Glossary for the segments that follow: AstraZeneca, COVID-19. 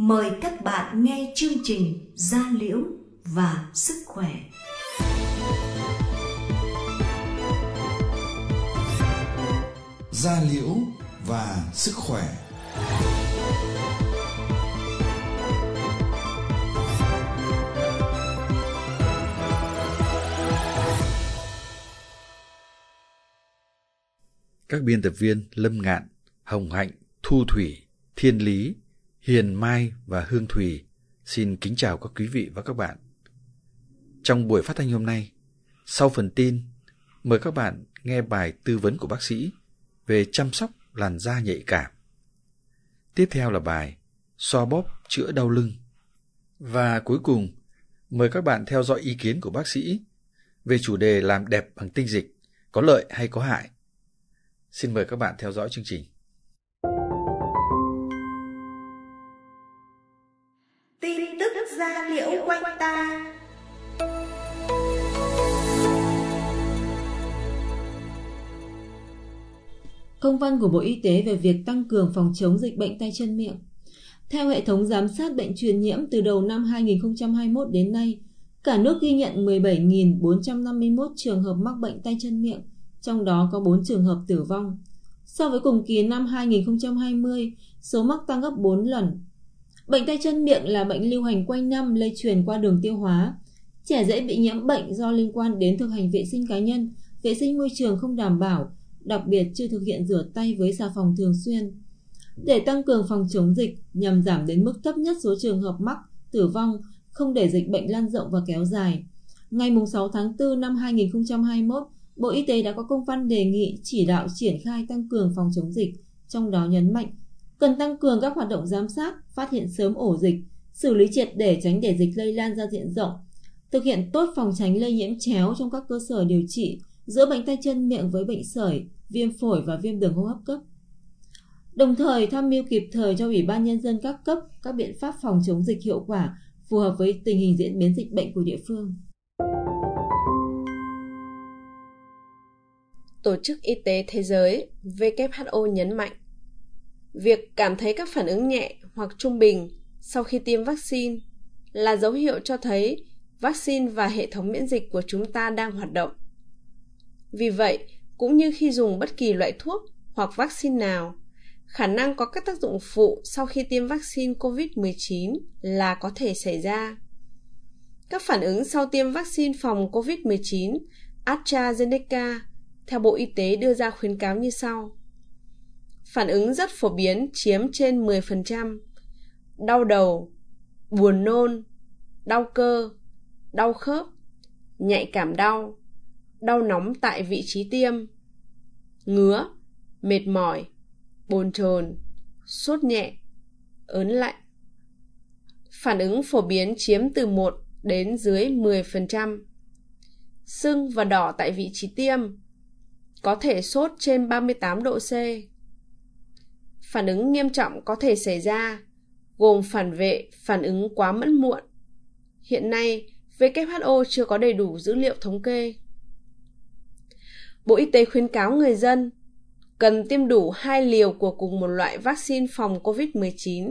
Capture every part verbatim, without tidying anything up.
Mời các bạn nghe chương trình Da Liễu và Sức Khỏe. Da Liễu và Sức Khỏe. Các biên tập viên Lâm Ngạn, Hồng Hạnh, Thu Thủy, Thiên Lý, Hiền Mai và Hương Thùy xin kính chào các quý vị và các bạn. Trong buổi phát thanh hôm nay, sau phần tin, mời các bạn nghe bài tư vấn của bác sĩ về chăm sóc làn da nhạy cảm. Tiếp theo là bài xoa bóp chữa đau lưng. Và cuối cùng, mời các bạn theo dõi ý kiến của bác sĩ về chủ đề làm đẹp bằng tinh dịch có lợi hay có hại. Xin mời các bạn theo dõi chương trình. Tin tức da liễu quanh ta. Công văn của Bộ Y tế về việc tăng cường phòng chống dịch bệnh tay chân miệng. Theo hệ thống giám sát bệnh truyền nhiễm, từ đầu năm hai nghìn không trăm hai mươi mốt đến nay, cả nước ghi nhận mười bảy nghìn bốn trăm năm mươi mốt trường hợp mắc bệnh tay chân miệng, trong đó có bốn trường hợp tử vong. So với cùng kỳ năm hai nghìn không trăm hai mươi, số mắc tăng gấp bốn lần. Bệnh tay chân miệng là bệnh lưu hành quanh năm, lây truyền qua đường tiêu hóa. Trẻ dễ bị nhiễm bệnh do liên quan đến thực hành vệ sinh cá nhân, vệ sinh môi trường không đảm bảo, đặc biệt chưa thực hiện rửa tay với xà phòng thường xuyên. Để tăng cường phòng chống dịch nhằm giảm đến mức thấp nhất số trường hợp mắc, tử vong, không để dịch bệnh lan rộng và kéo dài, ngày sáu tháng tư năm hai nghìn không trăm hai mươi mốt, Bộ Y tế đã có công văn đề nghị chỉ đạo triển khai tăng cường phòng chống dịch, trong đó nhấn mạnh cần tăng cường các hoạt động giám sát, phát hiện sớm ổ dịch, xử lý triệt để tránh để dịch lây lan ra diện rộng, thực hiện tốt phòng tránh lây nhiễm chéo trong các cơ sở điều trị giữa bệnh tay chân miệng với bệnh sởi, viêm phổi và viêm đường hô hấp cấp. Đồng thời tham mưu kịp thời cho Ủy ban Nhân dân các cấp các biện pháp phòng chống dịch hiệu quả phù hợp với tình hình diễn biến dịch bệnh của địa phương. Tổ chức Y tế Thế giới W H O nhấn mạnh, việc cảm thấy các phản ứng nhẹ hoặc trung bình sau khi tiêm vaccine là dấu hiệu cho thấy vaccine và hệ thống miễn dịch của chúng ta đang hoạt động. Vì vậy, cũng như khi dùng bất kỳ loại thuốc hoặc vaccine nào, khả năng có các tác dụng phụ sau khi tiêm vaccine covid mười chín là có thể xảy ra. Các phản ứng sau tiêm vaccine phòng covid mười chín AstraZeneca theo Bộ Y tế đưa ra khuyến cáo như sau. Phản ứng rất phổ biến chiếm trên mười phần trăm, đau đầu, buồn nôn, đau cơ, đau khớp, nhạy cảm đau, đau nóng tại vị trí tiêm, ngứa, mệt mỏi, bồn chồn, sốt nhẹ, ớn lạnh. Phản ứng phổ biến chiếm từ một đến dưới mười phần trăm, sưng và đỏ tại vị trí tiêm, có thể sốt trên ba mươi tám độ C. Phản ứng nghiêm trọng có thể xảy ra, gồm phản vệ, phản ứng quá mẫn muộn. Hiện nay, W H O chưa có đầy đủ dữ liệu thống kê. Bộ Y tế khuyến cáo người dân cần tiêm đủ hai liều của cùng một loại vaccine phòng covid mười chín.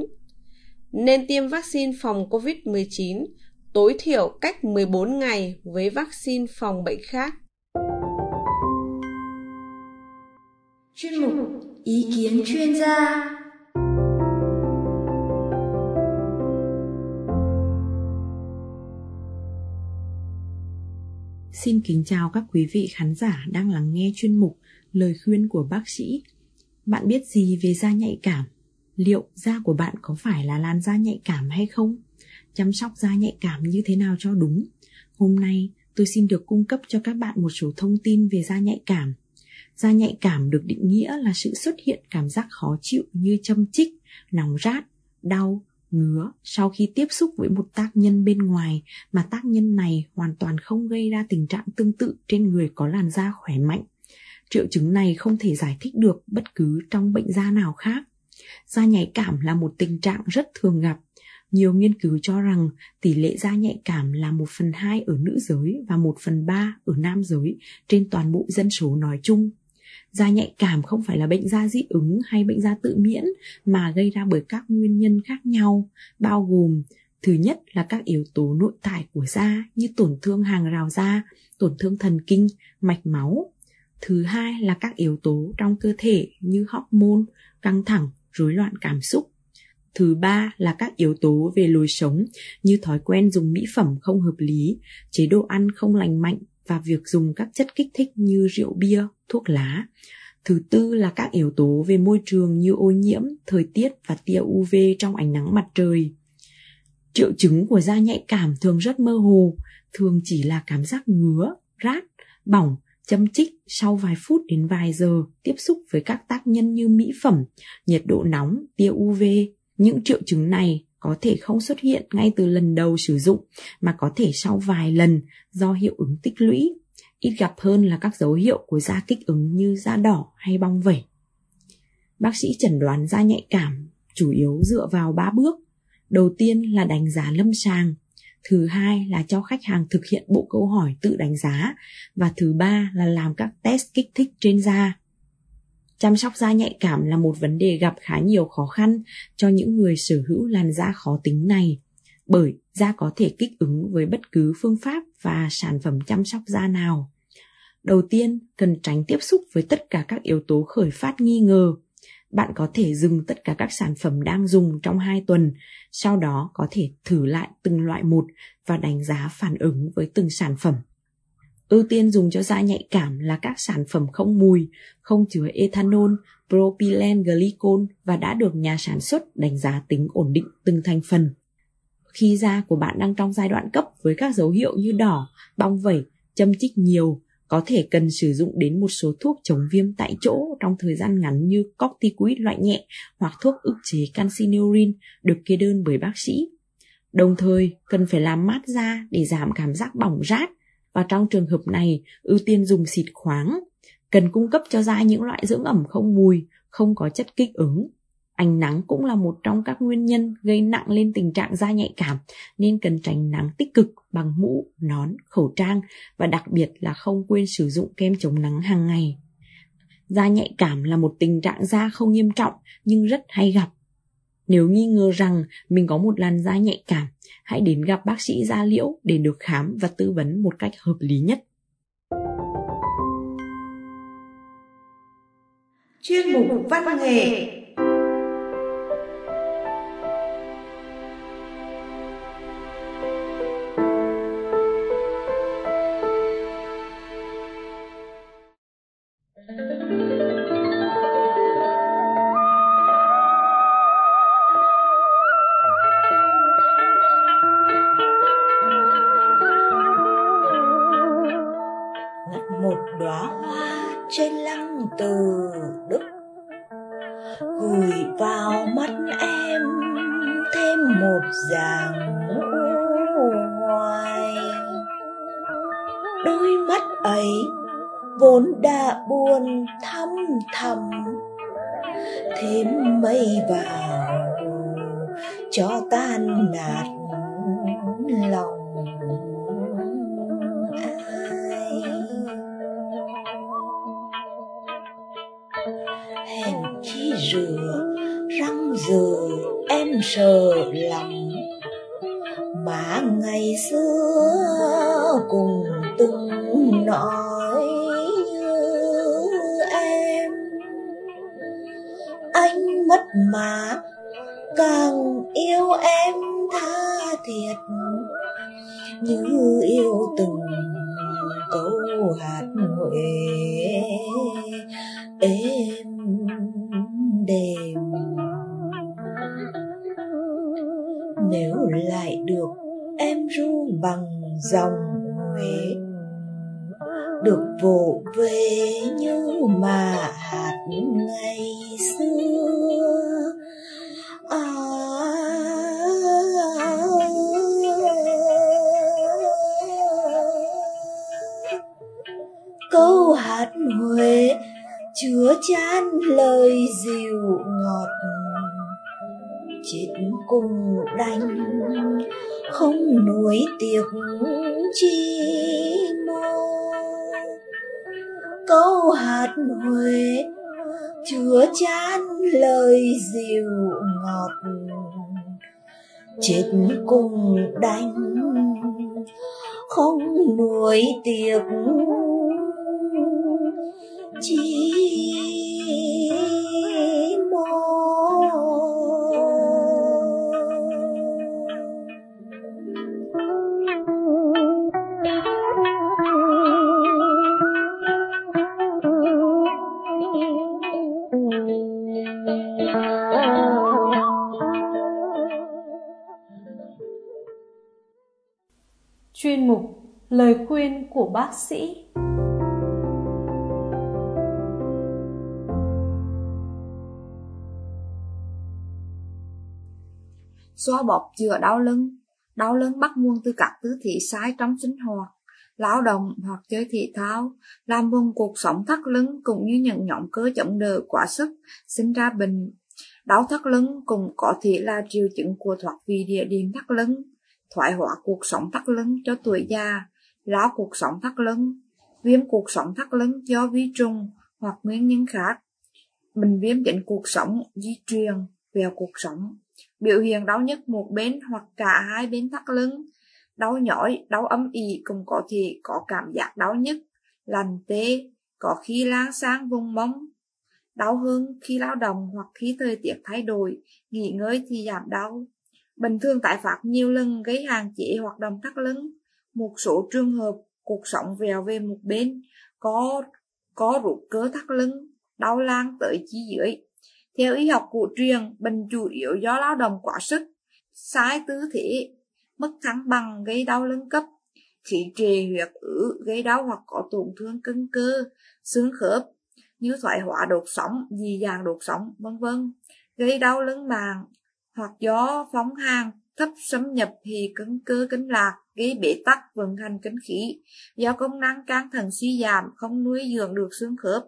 Nên tiêm vaccine phòng covid mười chín tối thiểu cách mười bốn ngày với vaccine phòng bệnh khác. Chuyên mục Ý kiến chuyên gia. Xin kính chào các quý vị khán giả đang lắng nghe chuyên mục Lời khuyên của bác sĩ. Bạn biết gì về da nhạy cảm? Liệu da của bạn có phải là làn da nhạy cảm hay không? Chăm sóc da nhạy cảm như thế nào cho đúng? Hôm nay tôi xin được cung cấp cho các bạn một số thông tin về da nhạy cảm. Da nhạy cảm được định nghĩa là sự xuất hiện cảm giác khó chịu như châm chích, nóng rát, đau, ngứa sau khi tiếp xúc với một tác nhân bên ngoài mà tác nhân này hoàn toàn không gây ra tình trạng tương tự trên người có làn da khỏe mạnh. Triệu chứng này không thể giải thích được bất cứ trong bệnh da nào khác. Da nhạy cảm là một tình trạng rất thường gặp. Nhiều nghiên cứu cho rằng tỷ lệ da nhạy cảm là một phần hai ở nữ giới và một phần ba ở nam giới trên toàn bộ dân số nói chung. Da nhạy cảm không phải là bệnh da dị ứng hay bệnh da tự miễn mà gây ra bởi các nguyên nhân khác nhau, bao gồm thứ nhất là các yếu tố nội tại của da như tổn thương hàng rào da, tổn thương thần kinh, mạch máu. Thứ hai là các yếu tố trong cơ thể như hormone, căng thẳng, rối loạn cảm xúc. Thứ ba là các yếu tố về lối sống như thói quen dùng mỹ phẩm không hợp lý, chế độ ăn không lành mạnh và việc dùng các chất kích thích như rượu bia, thuốc lá. Thứ tư là các yếu tố về môi trường như ô nhiễm, thời tiết và tia u vê trong ánh nắng mặt trời. Triệu chứng của da nhạy cảm thường rất mơ hồ, thường chỉ là cảm giác ngứa, rát, bỏng, châm chích sau vài phút đến vài giờ tiếp xúc với các tác nhân như mỹ phẩm, nhiệt độ nóng, tia u vê. Những triệu chứng này có thể không xuất hiện ngay từ lần đầu sử dụng mà có thể sau vài lần do hiệu ứng tích lũy. Ít gặp hơn là các dấu hiệu của da kích ứng như da đỏ hay bong vẩy. Bác sĩ chẩn đoán da nhạy cảm chủ yếu dựa vào ba bước. Đầu tiên là đánh giá lâm sàng, thứ hai là cho khách hàng thực hiện bộ câu hỏi tự đánh giá và thứ ba là làm các test kích thích trên da. Chăm sóc da nhạy cảm là một vấn đề gặp khá nhiều khó khăn cho những người sở hữu làn da khó tính này, bởi da có thể kích ứng với bất cứ phương pháp và sản phẩm chăm sóc da nào. Đầu tiên, cần tránh tiếp xúc với tất cả các yếu tố khởi phát nghi ngờ. Bạn có thể dừng tất cả các sản phẩm đang dùng trong hai tuần, sau đó có thể thử lại từng loại một và đánh giá phản ứng với từng sản phẩm. Ưu tiên dùng cho da nhạy cảm là các sản phẩm không mùi, không chứa ethanol, propylene glycol và đã được nhà sản xuất đánh giá tính ổn định từng thành phần. Khi da của bạn đang trong giai đoạn cấp với các dấu hiệu như đỏ, bong vẩy, châm chích nhiều, có thể cần sử dụng đến một số thuốc chống viêm tại chỗ trong thời gian ngắn như corticoid loại nhẹ hoặc thuốc ức chế calcineurin được kê đơn bởi bác sĩ. Đồng thời, cần phải làm mát da để giảm cảm giác bỏng rát và trong trường hợp này, ưu tiên dùng xịt khoáng. Cần cung cấp cho da những loại dưỡng ẩm không mùi, không có chất kích ứng. Ánh nắng cũng là một trong các nguyên nhân gây nặng lên tình trạng da nhạy cảm, nên cần tránh nắng tích cực bằng mũ, nón, khẩu trang và đặc biệt là không quên sử dụng kem chống nắng hàng ngày. Da nhạy cảm là một tình trạng da không nghiêm trọng nhưng rất hay gặp. Nếu nghi ngờ rằng mình có một làn da nhạy cảm, hãy đến gặp bác sĩ da liễu để được khám và tư vấn một cách hợp lý nhất. Chuyên mục văn nghệ. Vốn đã buồn thăm thầm, thêm mây vào cho tan nạt lòng ai. Hèn chi rửa răng giờ em sờ lòng, mà ngày xưa cùng từng nói em. Anh mất mà càng yêu em tha thiết, như yêu từng câu hát huệ êm đềm. Nếu lại được em ru bằng dòng Huế, được vỗ về như mà hạt ngày xưa à, câu hát Huế chứa chan lời dịu ngọt, chết cùng đành không nuối tiếc chi mơ. câu hạt huệ chứa chan lời dịu ngọt, chết cùng đành không nuối tiếc chi mô. Chuyên mục lời khuyên của bác sĩ. Xoa bóp chữa đau lưng. Đau lưng bắt nguồn từ các tư thế sai trong sinh hoạt, lao động hoặc chơi thể thao, làm vùng cuộc sống thắt lưng cũng như những nhóm cơ chống đỡ quá sức, sinh ra bệnh. Đau thắt lưng cũng có thể là triệu chứng của thoát vị địa điểm thắt lưng, thoái hóa cuộc sống thắt lưng cho tuổi già, lão cuộc sống thắt lưng, viêm cuộc sống thắt lưng do vi trùng hoặc nguyên nhân khác, bệnh viêm chỉnh cuộc sống di truyền, vẹo cuộc sống. Biểu hiện đau nhức một bên hoặc cả hai bên thắt lưng, đau nhói, đau âm ỉ cũng có thể có cảm giác đau nhức, lành tê, có khi lan sang vùng mông. Đau hơn khi lao động hoặc khi thời tiết thay đổi, nghỉ ngơi thì giảm đau. Bình thường tái phát nhiều lần gây hạn chế hoạt động thắt lưng. Một số trường hợp cuộc sống vèo về một bên, có có rút cơ thắt lưng, đau lan tới chi dưới. Theo y học cổ truyền, bệnh chủ yếu do lao động quá sức, sai tư thế, mất thăng bằng gây đau lưng cấp, khí trệ huyết ứ gây đau hoặc có tổn thương cứng cơ, xương khớp như thoái hóa đột sống, dị dạng đột sống, vân vân, gây đau lưng màng hoặc do phóng hàng thấp xâm nhập thì cứng cơ kinh lạc, gây bế tắc vận hành kinh khí do công năng can thận suy giảm, không nuôi dưỡng được xương khớp,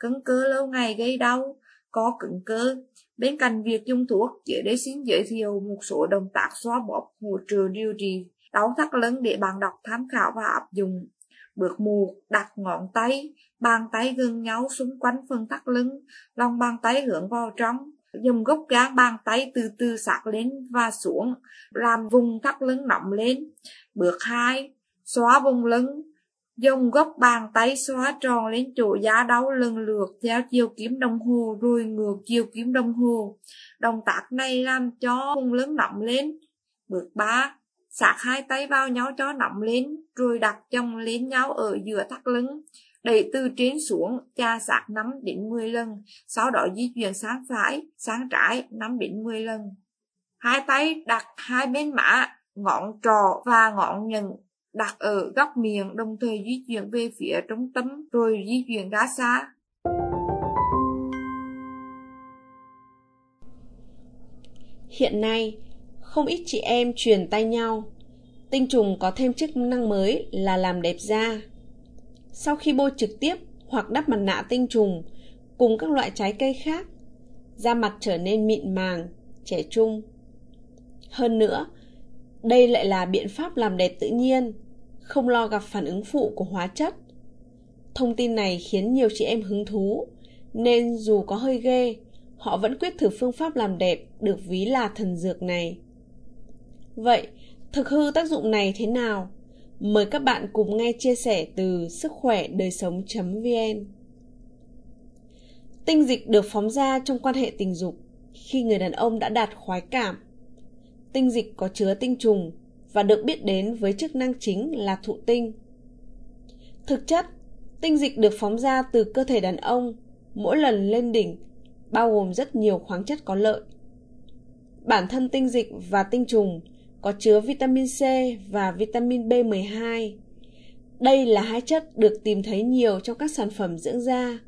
cứng cơ lâu ngày gây đau, có cứng cơ. Bên cạnh việc dùng thuốc, dưới đây xin giới thiệu một số động tác xoa bóp hỗ trợ điều trị đau thắt lưng để bạn đọc tham khảo và áp dụng. Bước một, đặt ngón tay, bàn tay gần nhau xung quanh phần thắt lưng, lòng bàn tay hướng vào trong, dùng gốc gang bàn tay từ từ sát lên và xuống, làm vùng thắt lưng nóng lên. Bước hai, xoa vùng lưng, dùng gốc bàn tay xoa tròn lên chỗ da đau lần lượt theo chiều kim đồng hồ rồi ngược chiều kim đồng hồ. Động tác này làm cho vùng lưng nóng lên. Bước ba, sát hai tay vào nhau cho nóng lên, rồi đặt chồng lên nhau ở giữa thắt lưng, đẩy từ trên xuống, chà sát năm đến mười lần, sau đó di chuyển sang phải, sang trái năm đến mười lần. Hai tay đặt hai bên má, ngón trỏ và ngón nhẫn đặt ở góc miệng, đồng thời di chuyển về phía trung tâm rồi di chuyển ra xa. Hiện nay, không ít chị em truyền tay nhau. Tinh trùng có thêm chức năng mới là làm đẹp da. Sau khi bôi trực tiếp hoặc đắp mặt nạ tinh trùng cùng các loại trái cây khác, da mặt trở nên mịn màng, trẻ trung. Hơn nữa, đây lại là biện pháp làm đẹp tự nhiên, không lo gặp phản ứng phụ của hóa chất. Thông tin này khiến nhiều chị em hứng thú, nên dù có hơi ghê, họ vẫn quyết thử phương pháp làm đẹp được ví là thần dược này. Vậy, thực hư tác dụng này thế nào? Mời các bạn cùng nghe chia sẻ từ sức khỏe đời sống.vn. Tinh dịch được phóng ra trong quan hệ tình dục khi người đàn ông đã đạt khoái cảm. Tinh dịch có chứa tinh trùng và được biết đến với chức năng chính là thụ tinh. Thực chất, tinh dịch được phóng ra từ cơ thể đàn ông mỗi lần lên đỉnh, bao gồm rất nhiều khoáng chất có lợi. Bản thân tinh dịch và tinh trùng có chứa vitamin C và vitamin B mười hai. Đây là hai chất được tìm thấy nhiều trong các sản phẩm dưỡng da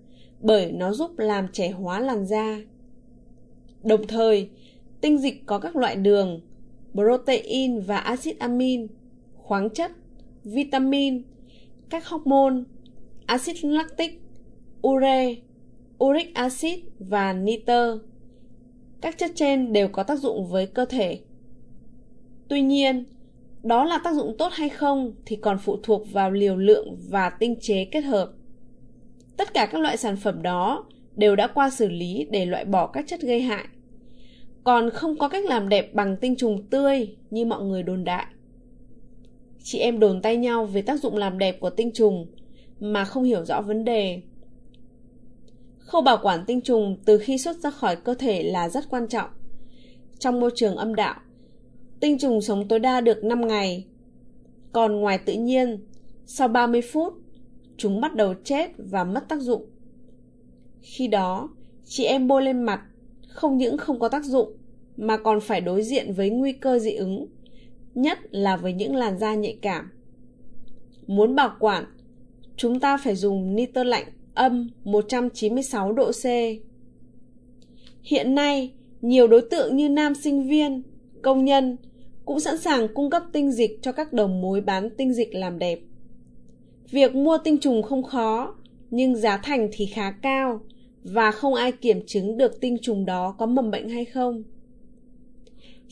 bởi nó giúp làm trẻ hóa làn da. Đồng thời, tinh dịch có các loại đường, protein và axit amin, khoáng chất, vitamin, các hormone, axit lactic, ure, uric acid và nitơ. Các chất trên đều có tác dụng với cơ thể. Tuy nhiên, đó là tác dụng tốt hay không thì còn phụ thuộc vào liều lượng và tinh chế kết hợp. Tất cả các loại sản phẩm đó đều đã qua xử lý để loại bỏ các chất gây hại. Còn không có cách làm đẹp bằng tinh trùng tươi như mọi người đồn đại. Chị em đồn tay nhau về tác dụng làm đẹp của tinh trùng mà không hiểu rõ vấn đề. Khâu bảo quản tinh trùng từ khi xuất ra khỏi cơ thể là rất quan trọng. Trong môi trường âm đạo, tinh trùng sống tối đa được năm ngày. Còn ngoài tự nhiên, sau ba mươi phút, chúng bắt đầu chết và mất tác dụng. Khi đó, chị em bôi lên mặt không những không có tác dụng mà còn phải đối diện với nguy cơ dị ứng, nhất là với những làn da nhạy cảm. Muốn bảo quản, chúng ta phải dùng nitơ lạnh âm một trăm chín mươi sáu độ C. Hiện nay, nhiều đối tượng như nam sinh viên, công nhân cũng sẵn sàng cung cấp tinh dịch cho các đầu mối bán tinh dịch làm đẹp. Việc mua tinh trùng không khó, nhưng giá thành thì khá cao và không ai kiểm chứng được tinh trùng đó có mầm bệnh hay không.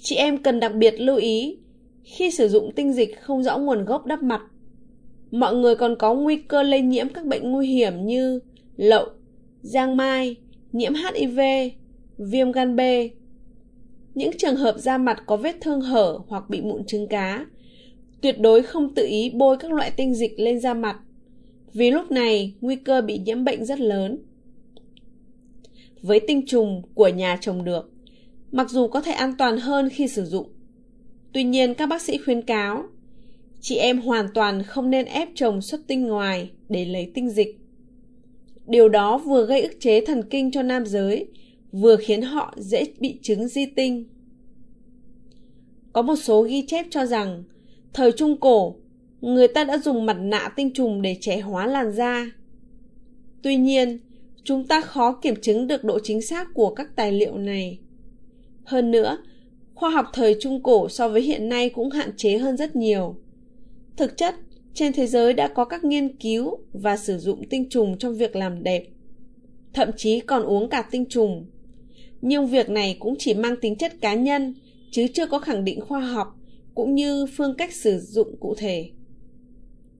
Chị em cần đặc biệt lưu ý khi sử dụng tinh dịch không rõ nguồn gốc đắp mặt. Mọi người còn có nguy cơ lây nhiễm các bệnh nguy hiểm như lậu, giang mai, nhiễm H I V, viêm gan B. Những trường hợp da mặt có vết thương hở hoặc bị mụn trứng cá, tuyệt đối không tự ý bôi các loại tinh dịch lên da mặt, vì lúc này nguy cơ bị nhiễm bệnh rất lớn. Với tinh trùng của nhà trồng được, mặc dù có thể an toàn hơn khi sử dụng, tuy nhiên các bác sĩ khuyến cáo, chị em hoàn toàn không nên ép chồng xuất tinh ngoài để lấy tinh dịch. Điều đó vừa gây ức chế thần kinh cho nam giới, vừa khiến họ dễ bị chứng di tinh. Có một số ghi chép cho rằng, thời Trung Cổ, người ta đã dùng mặt nạ tinh trùng để trẻ hóa làn da. Tuy nhiên, chúng ta khó kiểm chứng được độ chính xác của các tài liệu này. Hơn nữa, khoa học thời Trung Cổ so với hiện nay cũng hạn chế hơn rất nhiều. Thực chất, trên thế giới đã có các nghiên cứu và sử dụng tinh trùng trong việc làm đẹp, thậm chí còn uống cả tinh trùng. Nhưng việc này cũng chỉ mang tính chất cá nhân, chứ chưa có khẳng định khoa học, cũng như phương cách sử dụng cụ thể.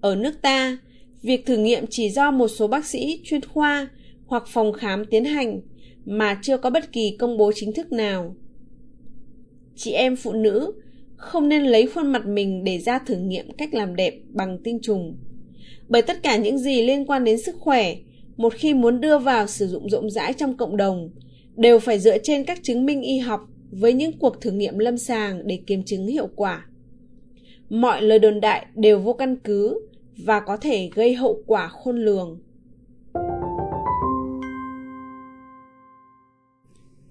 Ở nước ta, việc thử nghiệm chỉ do một số bác sĩ chuyên khoa hoặc phòng khám tiến hành mà chưa có bất kỳ công bố chính thức nào. Chị em phụ nữ không nên lấy khuôn mặt mình để ra thử nghiệm cách làm đẹp bằng tinh trùng, bởi tất cả những gì liên quan đến sức khỏe, một khi muốn đưa vào sử dụng rộng rãi trong cộng đồng, đều phải dựa trên các chứng minh y học với những cuộc thử nghiệm lâm sàng để kiểm chứng hiệu quả. Mọi lời đồn đại đều vô căn cứ và có thể gây hậu quả khôn lường.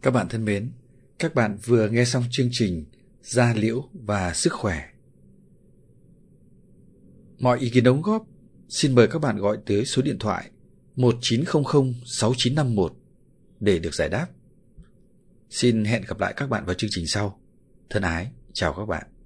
Các bạn thân mến, các bạn vừa nghe xong chương trình Da Liễu và Sức Khỏe. Mọi ý kiến đóng góp, xin mời các bạn gọi tới số điện thoại một chín không không sáu chín năm một để được giải đáp. Xin hẹn gặp lại các bạn vào chương trình sau. Thân ái, chào các bạn.